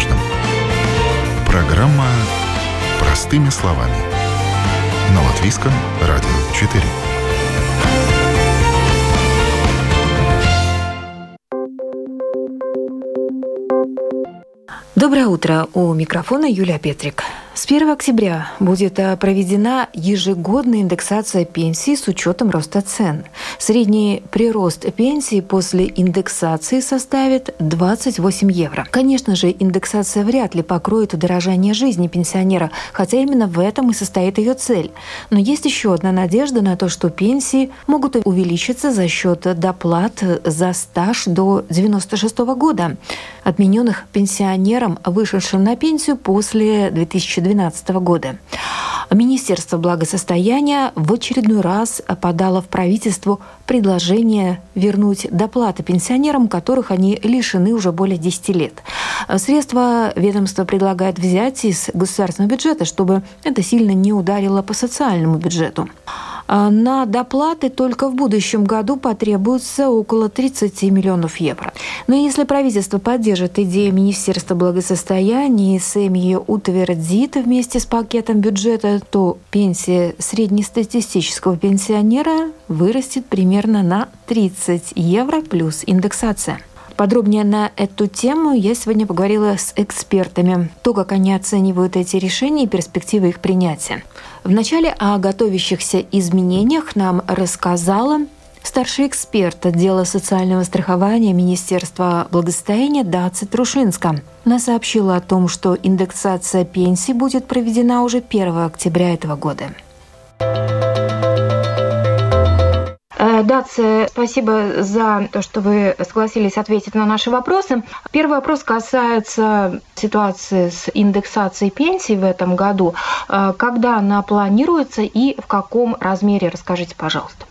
граждан. Программа «Простыми словами» на Латвийском радио 4. Доброе утро. У микрофона Юлия Петрик. С 1 октября будет проведена ежегодная индексация пенсий с учетом роста цен. Средний прирост пенсии после индексации составит 28 евро. Конечно же, индексация вряд ли покроет удорожание жизни пенсионера, хотя именно в этом и состоит ее цель. Но есть еще одна надежда на то, что пенсии могут увеличиться за счет доплат за стаж до 96 года, отмененных пенсионерам, вышедшим на пенсию после 2012 года. Министерство благосостояния в очередной раз подало в правительству предложение вернуть доплаты пенсионерам, которых они лишены уже более 10 лет. Средства ведомство предлагает взять из государственного бюджета, чтобы это сильно не ударило по социальному бюджету. На доплаты только в будущем году потребуется около 30 миллионов евро. Но если правительство поддержит идею Министерства благосостояния и Сейм ее утвердит вместе с пакетом бюджета, то пенсия среднестатистического пенсионера вырастет примерно на 30 евро плюс индексация. Подробнее на эту тему я сегодня поговорила с экспертами. То, как они оценивают эти решения и перспективы их принятия. Вначале о готовящихся изменениях нам рассказала старший эксперт отдела социального страхования Министерства благосостояния Даци Трушинска. Она сообщила о том, что индексация пенсий будет проведена уже 1 октября этого года. Дация, спасибо за то, что вы согласились ответить на наши вопросы. Первый вопрос касается ситуации с индексацией пенсий в этом году. Когда она планируется и в каком размере? Расскажите, пожалуйста.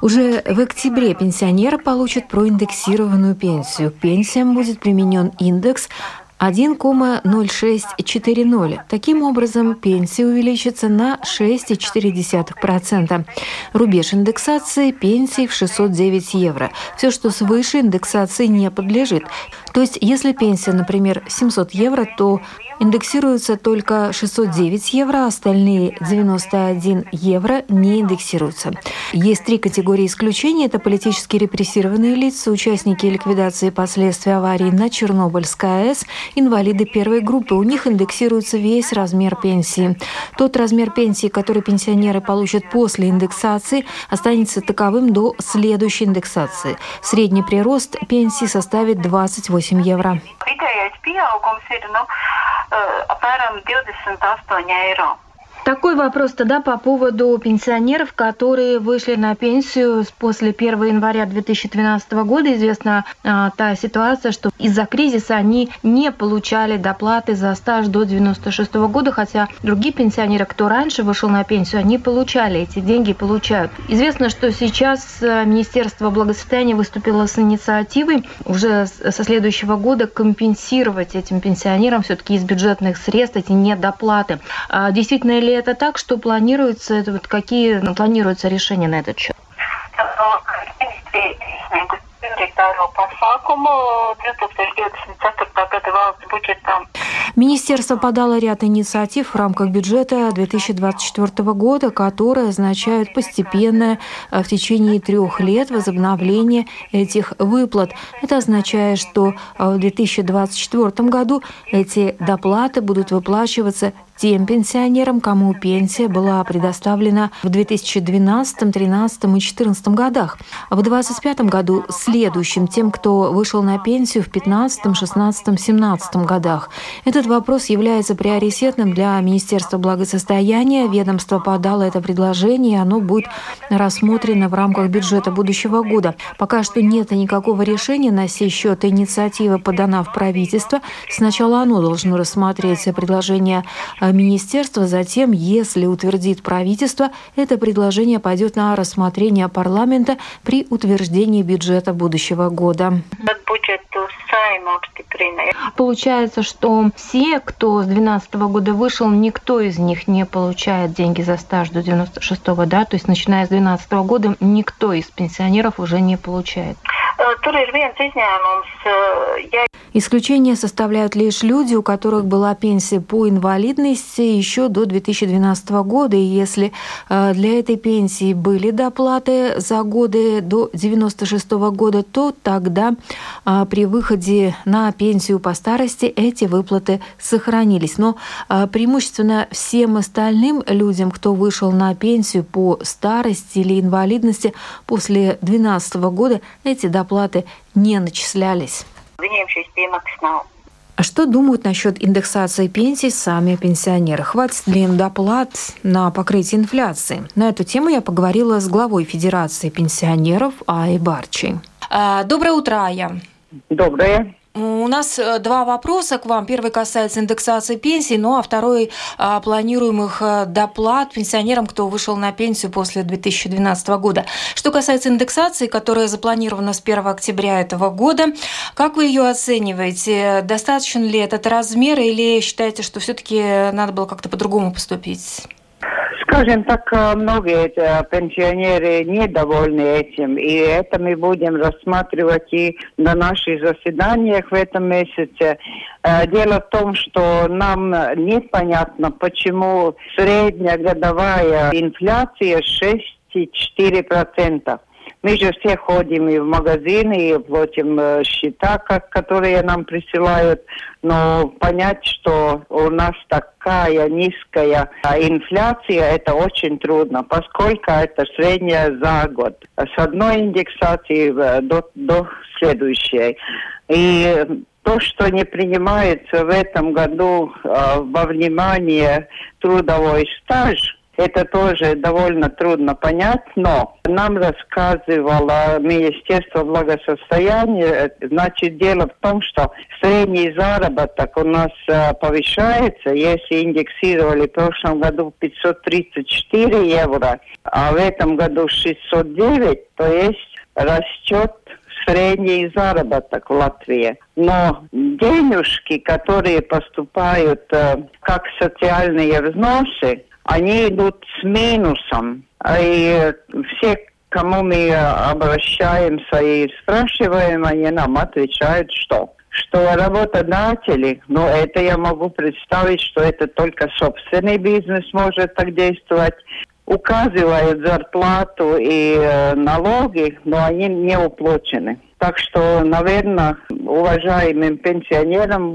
Уже в октябре пенсионеры получат проиндексированную пенсию. Пенсиям будет применен индекс 1,0640. Таким образом, пенсия увеличится на 6,4%. Рубеж индексации пенсии в 609 евро. Все, что свыше индексации, не подлежит. То есть, если пенсия, например, 700 евро, то индексируется только 609 евро, остальные 91 евро не индексируются. Есть три категории исключений. Это политически репрессированные лица, участники ликвидации последствий аварии на Чернобыльской АЭС, инвалиды первой группы. У них индексируется весь размер пенсии. Тот размер пенсии, который пенсионеры получат после индексации, останется таковым до следующей индексации. Средний прирост пенсии составит 28 евро. Такой вопрос тогда по поводу пенсионеров, которые вышли на пенсию после 1 января 2012 года. Известна та ситуация, что из-за кризиса они не получали доплаты за стаж до 96 года, хотя другие пенсионеры, кто раньше вышел на пенсию, они получали эти деньги и получают. Известно, что сейчас Министерство благосостояния выступило с инициативой уже со следующего года компенсировать этим пенсионерам все-таки из бюджетных средств эти недоплаты. Действительно ли это так, что планируется, это вот какие планируются решения на этот счет? Министерство подало ряд инициатив в рамках бюджета 2024 года, которые означают постепенное в течение 3 лет возобновление этих выплат. Это означает, что в 2024 году эти доплаты будут выплачиваться тем пенсионерам, кому пенсия была предоставлена в 2012, 2013 и 2014 годах. В 2025 году следующим тем, кто вышел на пенсию в 2015, 2016, 2017 годах. Этот вопрос является приоритетным для Министерства благосостояния. Ведомство подало это предложение, и оно будет рассмотрено в рамках бюджета будущего года. Пока что нет никакого решения на сей счет. Инициатива подана в правительство. Сначала оно должно рассмотреть предложение министерства. Затем, если утвердит правительство, это предложение пойдет на рассмотрение парламента при утверждении бюджета будущего года. Получается, что все, кто с 2012 года вышел, никто из них не получает деньги за стаж до 96-го, да? То есть, начиная с 2012 года, никто из пенсионеров уже не получает. Исключение составляют лишь люди, у которых была пенсия по инвалидности еще до 2012 года. И если для этой пенсии были доплаты за годы до 1996 года, то тогда при выходе на пенсию по старости эти выплаты сохранились. Но преимущественно всем остальным людям, кто вышел на пенсию по старости или инвалидности после 2012 года, эти доплаты не начислялись. А что думают насчет индексации пенсий сами пенсионеры? Хватит ли им доплат на покрытие инфляции? На эту тему я поговорила с главой Федерации пенсионеров Ай Барчи. Доброе утро, Ая. Доброе. У нас два вопроса к вам. Первый касается индексации пенсий, ну а второй планируемых доплат пенсионерам, кто вышел на пенсию после 2012 года. Что касается индексации, которая запланирована с 1 октября этого года, как вы ее оцениваете? Достаточен ли этот размер или считаете, что все-таки надо было как-то по-другому поступить? Скажем так, многие пенсионеры недовольны этим, и это мы будем рассматривать и на наших заседаниях в этом месяце. Дело в том, что нам непонятно, почему средняя годовая инфляция 6,4%. Мы же все ходим и в магазины, и платим счета, которые нам присылают. Но понять, что у нас такая низкая инфляция, это очень трудно, поскольку это средняя за год. С одной индексации до следующей. И то, что не принимается в этом году во внимание трудовой стаж, это тоже довольно трудно понять, но нам рассказывало Министерство благосостояния. Значит, дело в том, что средний заработок у нас повышается. Если индексировали в прошлом году 534 евро, а в этом году 609, то есть растет средний заработок в Латвии. Но денежки, которые поступают как социальные взносы, они идут с минусом, и все, к кому мы обращаемся и спрашиваем, они нам отвечают, что работодатели, ну это я могу представить, что это только собственный бизнес может так действовать, указывают зарплату и налоги, но они не уплачены. Так что, наверное, уважаемым пенсионерам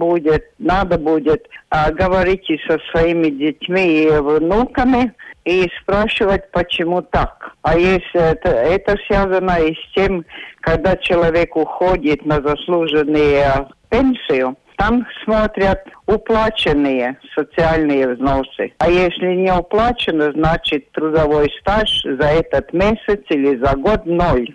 надо будет говорить и со своими детьми и внуками и спрашивать, почему так. А если это связано и с тем, когда человек уходит на заслуженную пенсию, там смотрят уплаченные социальные взносы. А если не уплачено, значит трудовой стаж за этот месяц или за год ноль.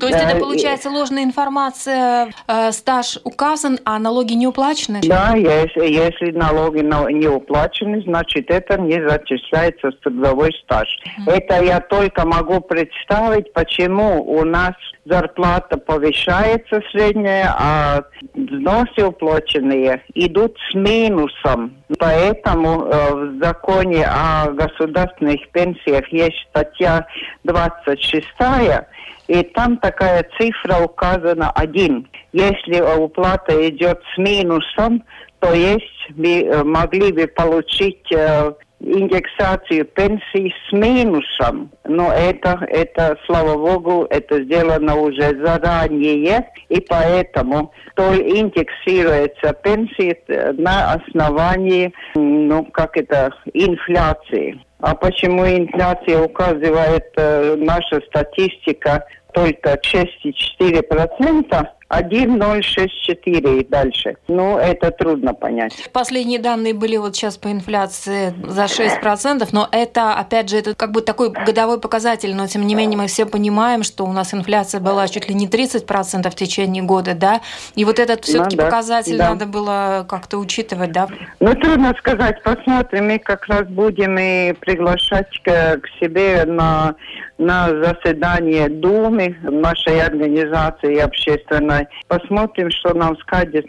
То есть это, получается, ложная информация, стаж указан, а налоги не уплачены? Да, если налоги не уплачены, значит, это не зачисляется в трудовой стаж. Mm-hmm. Это я только могу представить, почему у нас зарплата повышается средняя, а взносы уплаченные идут с минусом. Поэтому в законе о государственных пенсиях есть статья 26-я, и там такая цифра указана 1. Если уплата идет с минусом, то есть мы могли бы получить индексацию пенсий с минусом. Но это, слава богу, это сделано уже заранее, и поэтому то индексируется пенсия на основании, инфляции. А почему инфляция указывает наша статистика только 6,4%? 1,064 и дальше. Это трудно понять. Последние данные были вот сейчас по инфляции за 6%, но это, опять же, это как бы такой годовой показатель, но тем не менее мы все понимаем, что у нас инфляция была чуть ли не 30% в течение года, да? И вот этот все-таки показатель надо было как-то учитывать, да? Трудно сказать. Посмотрим, мы как раз будем и приглашать к себе на заседание Думы нашей организации общественной. Посмотрим, что нам скажет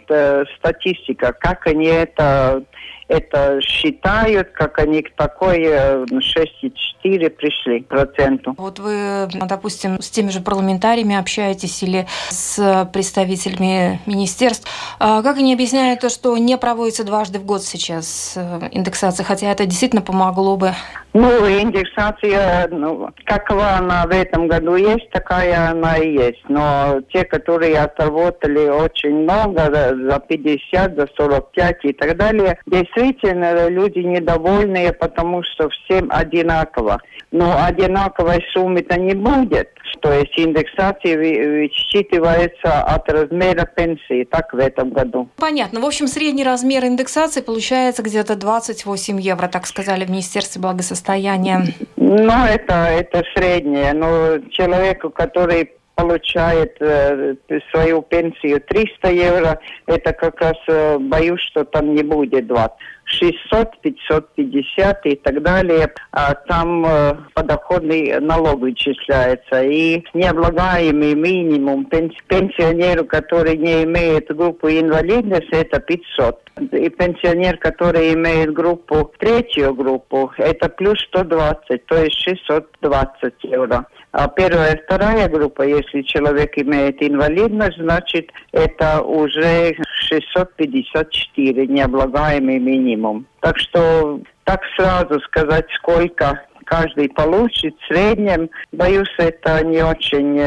статистика, как они это это считают, как они к такой 6,4 пришли проценту. Вот вы, допустим, с теми же парламентариями общаетесь или с представителями министерств. Как они объясняют то, что не проводится дважды в год сейчас индексация, хотя это действительно помогло бы? Ну, индексация, какова она в этом году есть, такая она и есть. Но те, которые отработали очень много, за 50, за 45 и так далее, действительно люди недовольные, потому что всем одинаково. Но одинаковой суммы-то не будет. То есть индексация вычитывается от размера пенсии, так в этом году. Понятно. В общем, средний размер индексации получается где-то 28 евро, так сказали в Министерстве благосостояния. Ну, это среднее. Но человеку, который получает свою пенсию 300 евро, это как раз боюсь, что там не будет 20. 600, 550 и так далее. А там подоходный налог вычисляется. И необлагаемый минимум пенсионеру, который не имеет группу инвалидности, это 500. И пенсионер, который имеет группу, третью группу, это плюс 120, то есть 620 евро. А первая и вторая группа, если человек имеет инвалидность, значит, это уже 654 необлагаемый минимум. Так что так сразу сказать, сколько каждый получит в среднем, боюсь, это не очень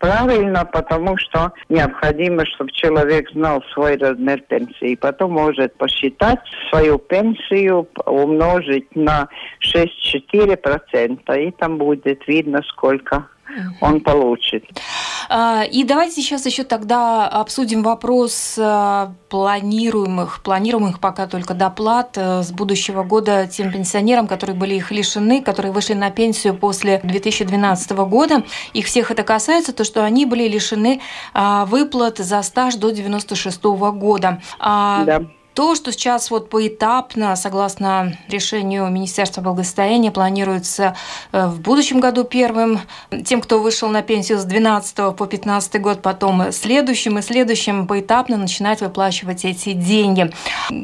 правильно, потому что необходимо, чтобы человек знал свой размер пенсии. Потом может посчитать свою пенсию, умножить на 6,4%, и там будет видно, сколько он получит. И давайте сейчас еще тогда обсудим вопрос планируемых пока только доплат с будущего года тем пенсионерам, которые были их лишены, которые вышли на пенсию после 2012 года. Их всех это касается, то, что они были лишены выплат за стаж до 1996 года. Да. То, что сейчас вот поэтапно, согласно решению Министерства благосостояния, планируется в будущем году первым, тем, кто вышел на пенсию с 12 по 15 год, потом следующим поэтапно начинать выплачивать эти деньги.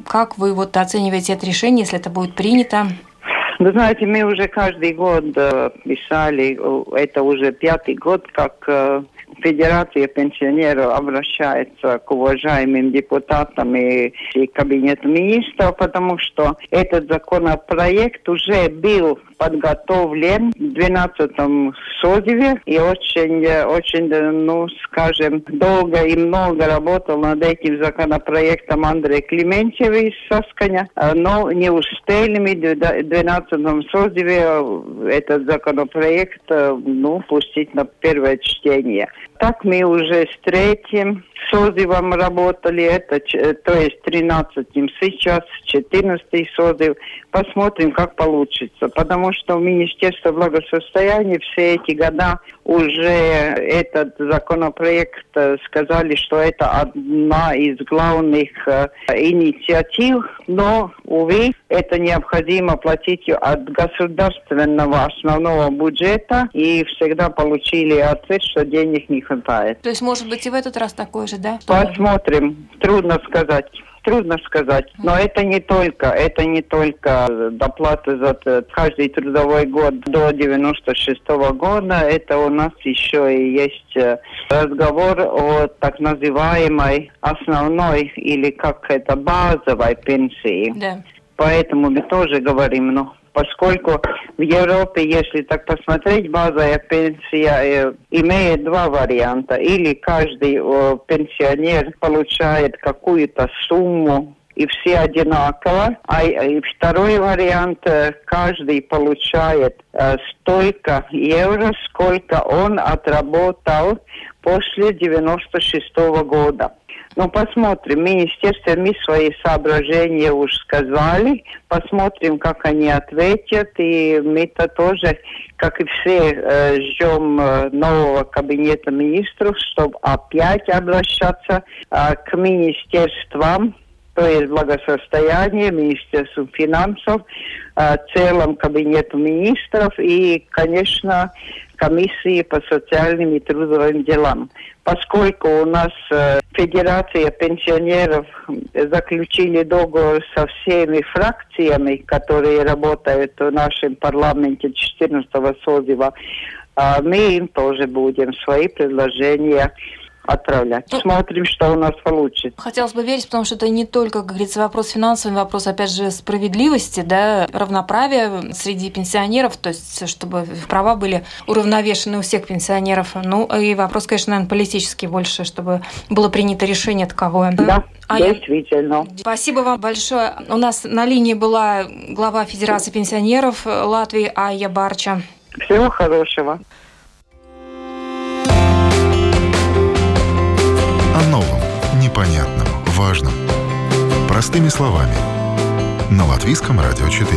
Как вы вот оцениваете это решение, если это будет принято? Вы знаете, мы уже каждый год писали, это уже 5-й год, как Федерация пенсионеров обращается к уважаемым депутатам и кабинету министров, потому что этот законопроект уже был подготовлен в 12-м созыве и очень, скажем, долго и много работал над этим законопроектом Андрей Климентьевич Сасканя, но не успели мы в 12-м созыве этот законопроект пустить на первое чтение. Так мы уже с 3-м созывом работали, то есть 13-м сейчас, 14-й созыв. Посмотрим, как получится, потому что в Министерстве благосостояния все эти года уже этот законопроект сказали, что это одна из главных инициатив, но, увы, это необходимо платить от государственного основного бюджета, и всегда получили ответ, что денег не хватает. То есть, может быть, и в этот раз такой же, да? Посмотрим. Трудно сказать. Но это не только доплата за каждый трудовой год до 96 года. Это у нас еще и есть разговор о так называемой основной или как это базовой пенсии. Да. Поэтому мы тоже говорим, поскольку в Европе, если так посмотреть, базовая пенсия имеет два варианта. Или каждый пенсионер получает какую-то сумму, и все одинаково. А и второй вариант, каждый получает столько евро, сколько он отработал после 96 года. Посмотрим. Министерство, мы свои соображения уж сказали. Посмотрим, как они ответят. И мы-то тоже, как и все, ждем нового кабинета министров, чтобы опять обращаться к министерствам, то есть благосостояние, Министерству финансов, целому кабинету министров и, конечно, Комиссии по социальным и трудовым делам. Поскольку у нас Федерация пенсионеров заключили договор со всеми фракциями, которые работают в нашем парламенте 14-го созыва, мы им тоже будем свои предложения отправлять. Смотрим, что у нас получится. Хотелось бы верить, потому что это не только, как говорится, вопрос финансовый, вопрос, опять же, справедливости, да, равноправия среди пенсионеров, то есть чтобы права были уравновешены у всех пенсионеров. Ну, и вопрос, конечно, наверное, политический больше, чтобы было принято решение таковое. Да, действительно. Спасибо вам большое. У нас на линии была глава Федерации пенсионеров Латвии Ая Барчи. Всего хорошего. О новом, непонятном, важном. Простыми словами. На Латвийском радио 4.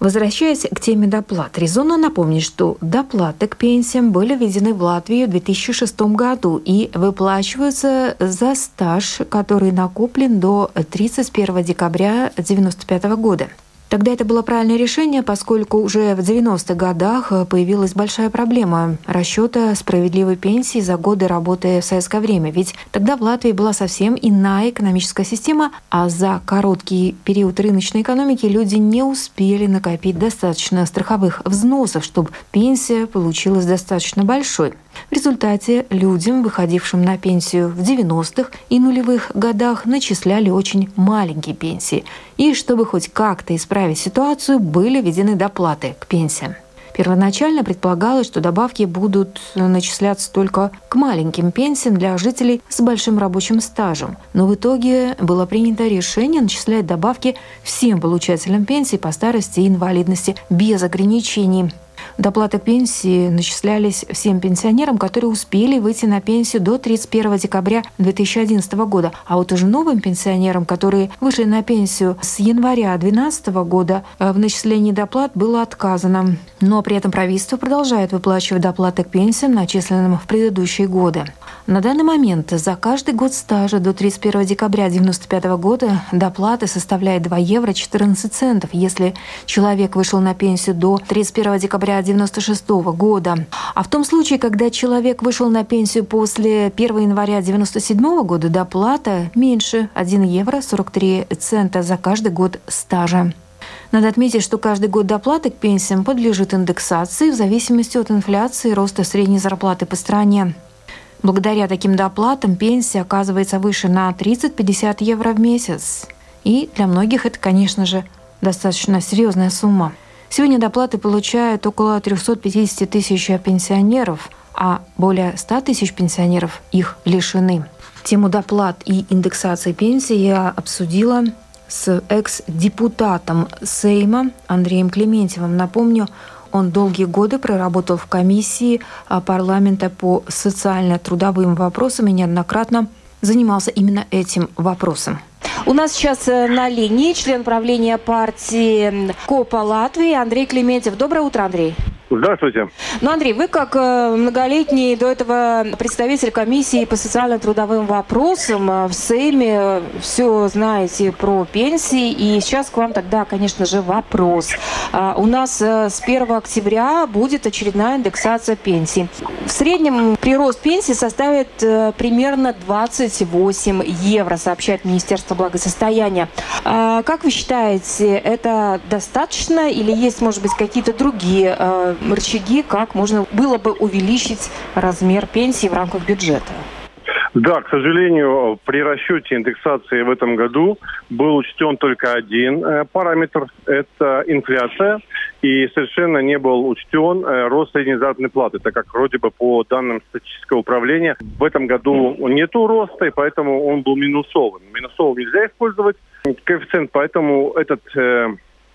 Возвращаясь к теме доплат, резонно напомнить, что доплаты к пенсиям были введены в Латвию в 2006 году и выплачиваются за стаж, который накоплен до 31 декабря 1995 года. Тогда это было правильное решение, поскольку уже в 90-х годах появилась большая проблема расчета справедливой пенсии за годы работы в советское время. Ведь тогда в Латвии была совсем иная экономическая система, а за короткий период рыночной экономики люди не успели накопить достаточно страховых взносов, чтобы пенсия получилась достаточно большой. В результате людям, выходившим на пенсию в 90-х и нулевых годах, начисляли очень маленькие пенсии. И чтобы хоть как-то исправить ситуацию, были введены доплаты к пенсиям. Первоначально предполагалось, что добавки будут начисляться только к маленьким пенсиям для жителей с большим рабочим стажем. Но в итоге было принято решение начислять добавки всем получателям пенсии по старости и инвалидности без ограничений. Доплаты к пенсии начислялись всем пенсионерам, которые успели выйти на пенсию до 31 декабря 2011 года. А вот уже новым пенсионерам, которые вышли на пенсию с января 2012 года, в начислении доплат было отказано. Но при этом правительство продолжает выплачивать доплаты к пенсиям, начисленным в предыдущие годы. На данный момент за каждый год стажа до 31 декабря 1995 года доплата составляет 2,14 евро, если человек вышел на пенсию до 31 декабря 1996 года. А в том случае, когда человек вышел на пенсию после 1 января 1997 года, доплата меньше 1,43 евро за каждый год стажа. Надо отметить, что каждый год доплаты к пенсиям подлежит индексации в зависимости от инфляции и роста средней зарплаты по стране. Благодаря таким доплатам пенсия оказывается выше на 30-50 евро в месяц. И для многих это, конечно же, достаточно серьезная сумма. Сегодня доплаты получают около 350 тысяч пенсионеров, а более 100 тысяч пенсионеров их лишены. Тему доплат и индексации пенсии я обсудила с экс-депутатом Сейма Андреем Климентьевым. Напомню, он долгие годы проработал в комиссии парламента по социально-трудовым вопросам и неоднократно занимался именно этим вопросом. У нас сейчас на линии член правления партии КОПа Латвии Андрей Климентьев. Доброе утро, Андрей. Здравствуйте. Ну, Андрей, вы как многолетний до этого представитель комиссии по социально-трудовым вопросам в Сейме все знаете про пенсии. И сейчас к вам тогда, конечно же, вопрос. У нас с 1 октября будет очередная индексация пенсий. В среднем прирост пенсии составит примерно 28 евро, сообщает Министерство благосостояния. Как вы считаете, это достаточно или есть, может быть, какие-то другие рычаги, как можно было бы увеличить размер пенсии в рамках бюджета? Да, к сожалению, при расчете индексации в этом году был учтен только один параметр – это инфляция. И совершенно не был учтен рост средней заработной платы, так как вроде бы по данным статистического управления в этом году нету роста, и поэтому он был минусовым. Минусовым нельзя использовать коэффициент, поэтому эта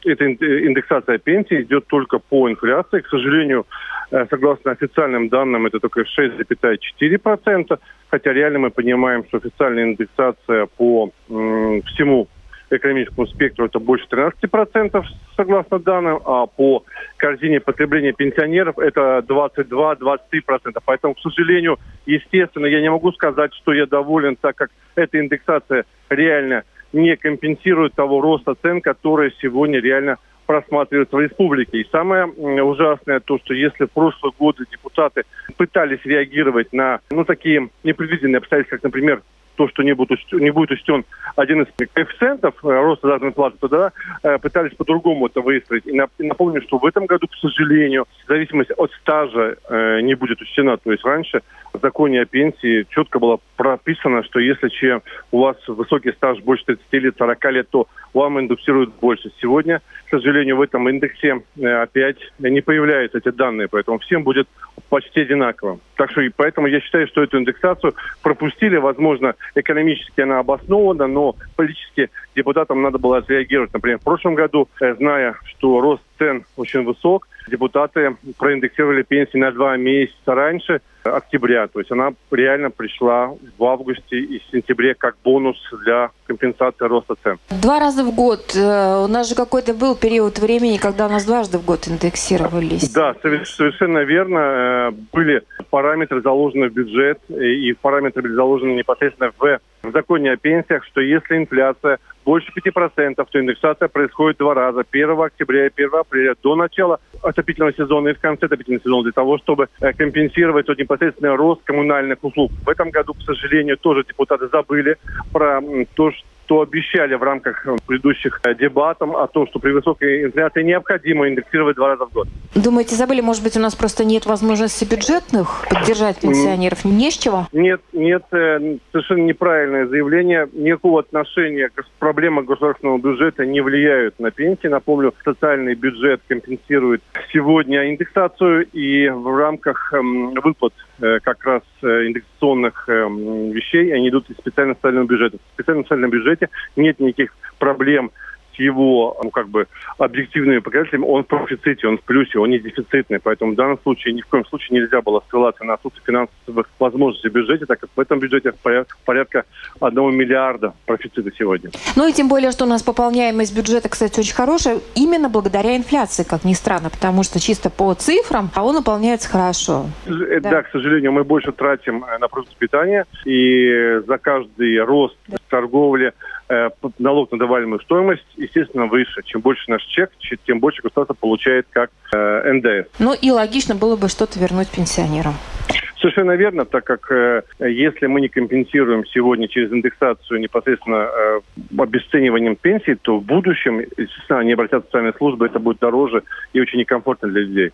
индексация пенсии идет только по инфляции. К сожалению, согласно официальным данным, это только 6,4%, хотя реально мы понимаем, что официальная индексация по всему экономическому спектру это больше 13% согласно данным, а по корзине потребления пенсионеров это 22-23%. Поэтому, к сожалению, естественно, я не могу сказать, что я доволен, так как эта индексация реально не компенсирует того роста цен, который сегодня реально просматривается в республике. И самое ужасное то, что если в прошлые годы депутаты пытались реагировать на такие непредвиденные обстоятельства, как, например, то, что не будет учтен один из коэффициентов роста заработной платы, тогда пытались по-другому это выстроить. И напомню, что в этом году, к сожалению, зависимость от стажа не будет учтена. То есть раньше в законе о пенсии четко было прописано, что если у вас высокий стаж больше 30 лет, 40 лет, то вам индексируют больше. Сегодня, к сожалению, в этом индексе опять не появляются эти данные, поэтому всем будет почти одинаково. Так что и поэтому я считаю, что эту индексацию пропустили. Возможно, экономически она обоснована, но политически депутатам надо было отреагировать. Например, в прошлом году, зная, что рост цен очень высок, депутаты проиндексировали пенсии на 2 месяца раньше октября. То есть она реально пришла в августе и в сентябре как бонус для компенсации роста цен. 2 раза в год. У нас же какой-то был период времени, когда у нас 2 раза в год индексировались. Да, совершенно верно. Были параметры, заложены в бюджет, и параметры были заложены непосредственно в законе о пенсиях, что если инфляция больше 5%, то индексация происходит 2 раза. 1 октября и 1 апреля до начала отопительного сезона и в конце отопительного сезона для того, чтобы компенсировать тот непосредственный рост коммунальных услуг. В этом году, к сожалению, тоже депутаты забыли про то, что обещали в рамках предыдущих дебатов, о том, что при высокой инфляции необходимо индексировать 2 раза в год. Думаете, забыли? Может быть, у нас просто нет возможности бюджетных поддержать пенсионеров? Не с чего? Нет, совершенно неправильное заявление. Никакого отношения к проблемам государственного бюджета не влияют на пенсии. Напомню, социальный бюджет компенсирует сегодня индексацию, и в рамках выплат как раз индексационных вещей они идут из специального социального бюджета. В специальном социальном бюджете нет никаких проблем с его объективными показателями. Он в профиците, он в плюсе, он не дефицитный. Поэтому в данном случае ни в коем случае нельзя было ссылаться на отсутствие финансовых возможностей в бюджете, так как в этом бюджете порядка 1 миллиарда профицита сегодня. Ну и тем более, что у нас пополняемость бюджета, кстати, очень хорошая, именно благодаря инфляции, как ни странно, потому что чисто по цифрам, а он наполняется хорошо. Да, к сожалению, мы больше тратим на продукты питания, и за каждый рост торговли налог на добавленную стоимость, естественно, выше. Чем больше наш чек, тем больше государство получает как НДС. Ну и логично было бы что-то вернуть пенсионерам. Совершенно верно, так как если мы не компенсируем сегодня через индексацию непосредственно обесцениванием пенсий, то в будущем, естественно, они обратятся в социальные службы, это будет дороже и очень некомфортно для людей.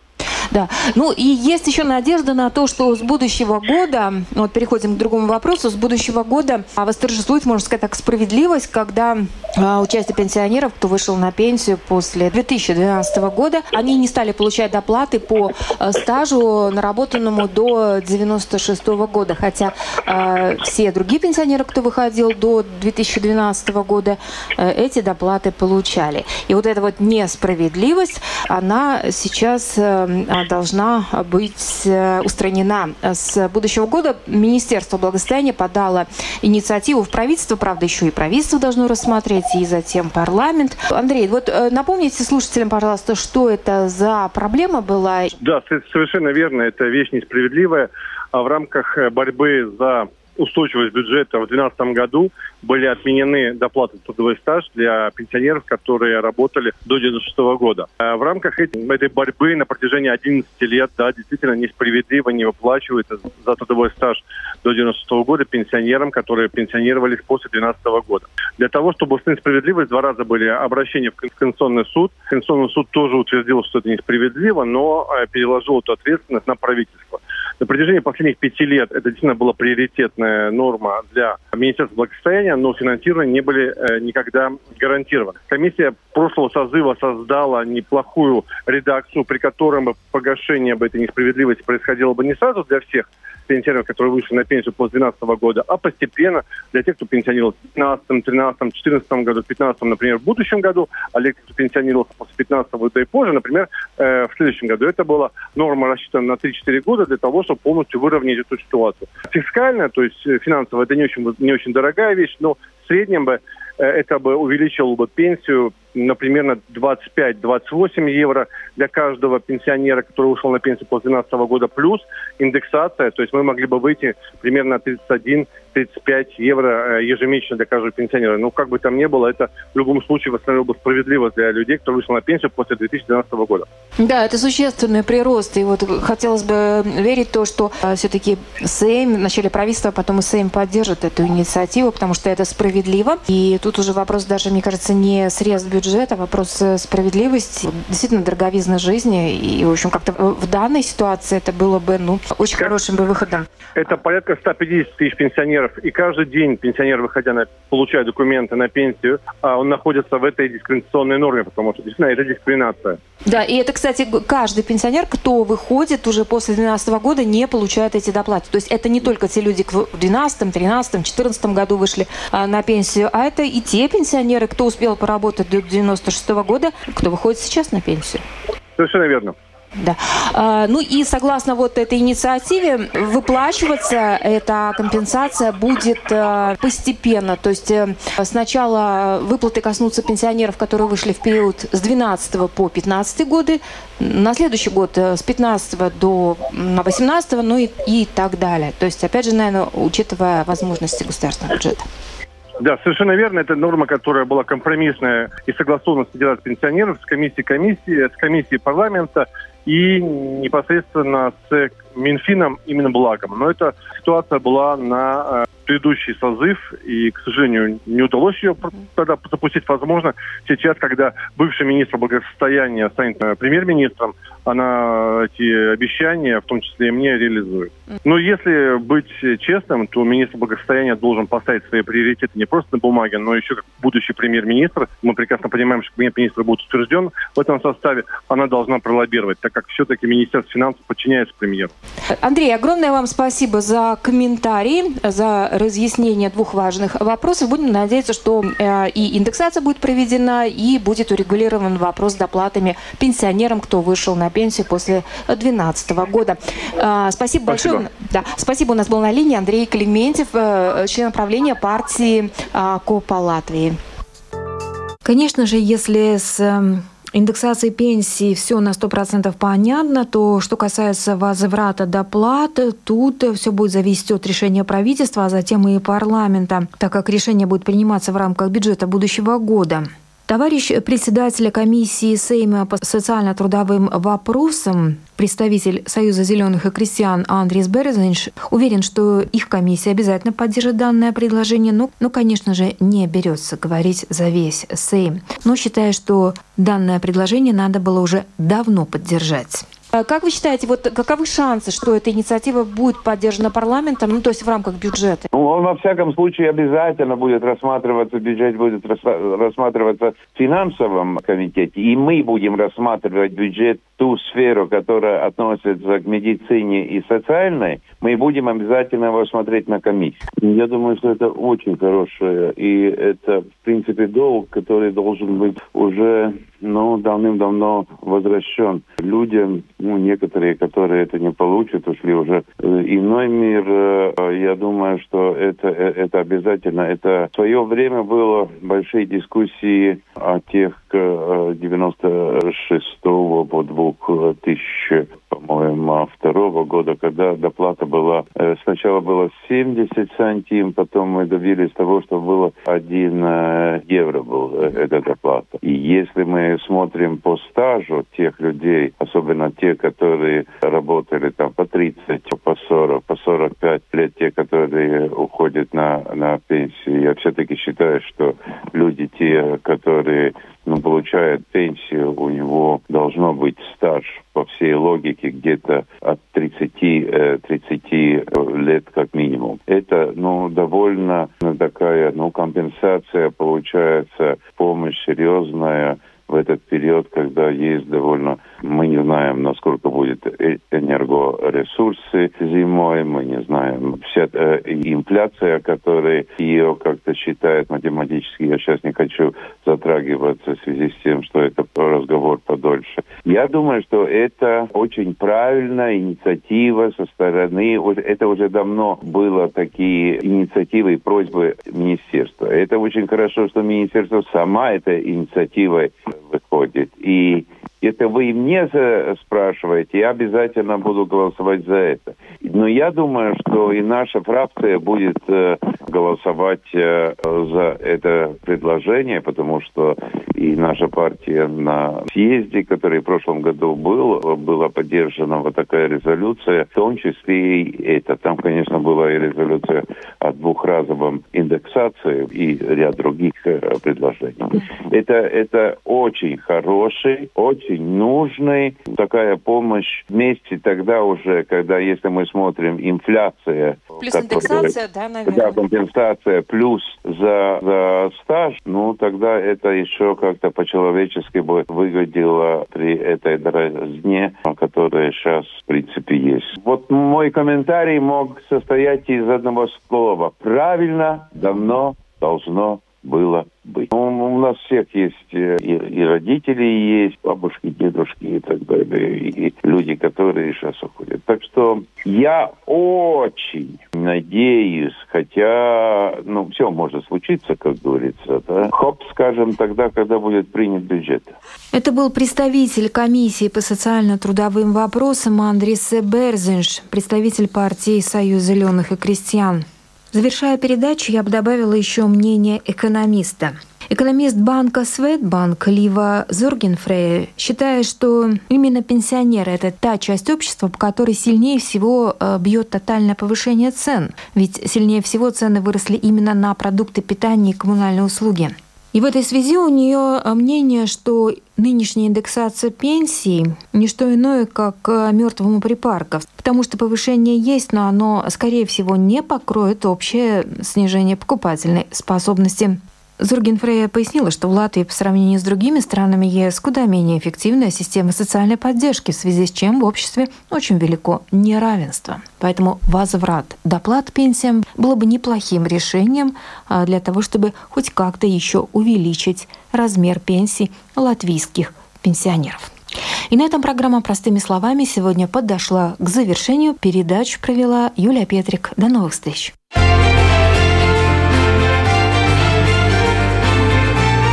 Да. Ну и есть еще надежда на то, что с будущего года, переходим к другому вопросу, с будущего года восторжествует, можно сказать так, справедливость, когда участие пенсионеров, кто вышел на пенсию после 2012 года, они не стали получать доплаты по стажу, наработанному до 1996 года. Хотя все другие пенсионеры, кто выходил до 2012 года, эти доплаты получали. И вот эта несправедливость, она сейчас должна быть устранена. С будущего года Министерство благосостояния подало инициативу в правительство, правда, еще и правительство должно рассмотреть, и затем парламент. Андрей, напомните слушателям, пожалуйста, что это за проблема была? Да, совершенно верно, это вещь несправедливая. В рамках борьбы за устойчивость бюджета в 2012 году были отменены доплаты за трудовой стаж для пенсионеров, которые работали до 1996 года. В рамках этой борьбы на протяжении 11 лет, да, действительно несправедливо не выплачивается за трудовой стаж до 1996 года пенсионерам, которые пенсионировались после 2012 года. Для того, чтобы установить справедливость, 2 раза были обращения в Конституционный суд. Конституционный суд тоже утвердил, что это несправедливо, но переложил эту ответственность на правительство. На протяжении последних 5 лет это действительно была приоритетная норма для Министерства благосостояния, но финансирование не были никогда гарантированы. Комиссия прошлого созыва создала неплохую редакцию, при котором погашение об этой несправедливости происходило бы не сразу для всех пенсионеров, которые вышли на пенсию после 2012 года, а постепенно для тех, кто пенсионировался в 2015, 2013, 2014 году, в 2015, например, в будущем году, а для тех, кто пенсионировался после 2015 года и позже, например, в следующем году. Это была норма рассчитана на 3-4 года для того, чтобы полностью выровнять эту ситуацию. Фискальная, то есть финансовая, это не очень дорогая вещь, но в среднем бы это увеличило бы пенсию например, на 25-28 евро для каждого пенсионера, который ушел на пенсию после 2012 года, плюс индексация. То есть мы могли бы выйти примерно на 31-35 евро ежемесячно для каждого пенсионера. Но как бы там ни было, это в любом случае восстановило бы справедливость для людей, кто вышел на пенсию после 2012 года. Да, это существенный прирост. И вот хотелось бы верить в то, что все-таки Сейм, в начале правительства, потом и Сейм поддержит эту инициативу, потому что это справедливо. И тут уже вопрос даже, мне кажется, не срез бюджета, а вопрос справедливости. Действительно, дороговизна жизни. И, в общем, как-то в данной ситуации это было бы, очень хорошим бы выходом. Это порядка 150 тысяч пенсионеров. И каждый день пенсионер, выходя, получая документы на пенсию, он находится в этой дискриминационной норме, потому что действительно это дискриминация. Да, и это, кстати, каждый пенсионер, кто выходит уже после 2012 года, не получает эти доплаты. То есть это не только те люди, кто в 2012, 2013, 2014 году вышли на пенсию, а это и те пенсионеры, кто успел поработать до 1996 года, кто выходит сейчас на пенсию. Совершенно верно. Да. Ну и согласно вот этой инициативе, выплачиваться эта компенсация будет постепенно. То есть сначала выплаты коснутся пенсионеров, которые вышли в период с 12 по 15 годы, на следующий год с 15 до 18, и так далее. То есть, опять же, наверное, учитывая возможности государственного бюджета. Да, совершенно верно. Это норма, которая была компромиссная и согласована с Федерацией пенсионеров, с комиссией парламента и непосредственно с Минфином и Минблагом. Но эта ситуация была на предыдущий созыв, и, к сожалению, не удалось ее тогда запустить. Возможно, сейчас, когда бывший министр благосостояния станет премьер-министром, она эти обещания, в том числе и мне, реализует. Но если быть честным, то министр благосостояния должен поставить свои приоритеты не просто на бумаге, но еще как будущий премьер-министр. Мы прекрасно понимаем, что премьер-министр будет утвержден в этом составе. Она должна пролоббировать, так как все-таки Министерство финансов подчиняется премьеру. Андрей, огромное вам спасибо за комментарии, за разъяснение двух важных вопросов. Будем надеяться, что и индексация будет проведена, и будет урегулирован вопрос с доплатами пенсионерам, кто вышел на пенсию после 2012 года. Спасибо большое. Да, спасибо. У нас был на линии Андрей Климентьев, член правления партии КОПа Латвии. Конечно же, если с индексацией пенсии все на 100% понятно, то что касается возврата доплат, тут все будет зависеть от решения правительства, а затем и парламента, так как решение будет приниматься в рамках бюджета будущего года. Товарищ председателя комиссии Сейма по социально-трудовым вопросам, представитель Союза зеленых и крестьян Андрис Березенш, уверен, что их комиссия обязательно поддержит данное предложение, но, конечно же, не берется говорить за весь Сейм. Но считаю, что данное предложение надо было уже давно поддержать. Как вы считаете, каковы шансы, что эта инициатива будет поддержана парламентом, то есть в рамках бюджета? Он во всяком случае обязательно будет рассматриваться, бюджет будет рассматриваться в финансовом комитете, и мы будем рассматривать бюджет, ту сферу, которая относится к медицине и социальной, мы будем обязательно его смотреть на комиссии. Я думаю, что это очень хорошее, и это, в принципе, долг, который должен быть уже давным-давно возвращен людям, некоторые, которые это не получат, ушли уже иной мир. Я думаю, что это обязательно. Это в свое время было большие дискуссии о тех 96 по 2000, по-моему, 2 года, когда доплата была, сначала было 70 сантим, потом мы добились того, что было 1 евро был эта доплата. И если мы смотрим по стажу тех людей, особенно те, которые работали там по 30, по 40, по 45 лет, те, которые уходят на пенсию, я все-таки считаю, что люди те, которые получает пенсию, у него должно быть стаж по всей логике где-то от 30 лет как минимум. Это довольно такая компенсация получается, помощь серьезная в этот период, когда есть довольно... Мы не знаем, насколько будет энергоресурсы зимой, мы не знаем. Вся инфляция, которая ее как-то считает математически, я сейчас не хочу затрагиваться в связи с тем, что это разговор подольше. Я думаю, что это очень правильная инициатива со стороны... Это уже давно было такие инициативы и просьбы министерства. Это очень хорошо, что министерство сама этой инициативой выходит. И это вы мне спрашиваете, я обязательно буду голосовать за это. Но я думаю, что и наша фракция будет голосовать за это предложение, потому что и наша партия на съезде, который в прошлом году был, была поддержана вот такая резолюция, в том числе и это. Там, конечно, была и резолюция о двухразовом индексации и ряд других предложений. Это очень хороший, очень нужный такая помощь. Вместе тогда уже, когда, если мы смотрим, инфляция... Плюс индексация, да, наверное. Да, компенсация плюс за стаж, ну, тогда это еще как-то по-человечески бы выглядело при этой дразне, которая сейчас, в принципе, есть. Вот мой комментарий мог состоять из одного слова. Правильно, давно должно было быть. У нас всех есть и родители есть, бабушки, дедушки и так далее, и люди, которые сейчас уходят. Так что я очень надеюсь, хотя, ну, все может случиться, как говорится, да? Хоп, скажем, тогда, когда будет принят бюджет. Это был представитель комиссии по социально-трудовым вопросам Андрис Березенш, представитель партии «Союз зеленых и крестьян». Завершая передачу, я бы добавила еще мнение экономиста. Экономист банка Swedbank Лива Зургенфрей считает, что именно пенсионеры – это та часть общества, по которой сильнее всего бьет тотальное повышение цен. Ведь сильнее всего цены выросли именно на продукты питания и коммунальные услуги. И в этой связи у нее мнение, что нынешняя индексация пенсий – не что иное, как мертвому припарка, потому что повышение есть, но оно, скорее всего, не покроет общее снижение покупательной способности. Зургенфрей пояснила, что в Латвии по сравнению с другими странами ЕС куда менее эффективная система социальной поддержки, в связи с чем в обществе очень велико неравенство. Поэтому возврат доплат пенсиям было бы неплохим решением для того, чтобы хоть как-то еще увеличить размер пенсий латвийских пенсионеров. И на этом программа «Простыми словами» сегодня подошла к завершению. Передачу провела Юлия Петрик. До новых встреч!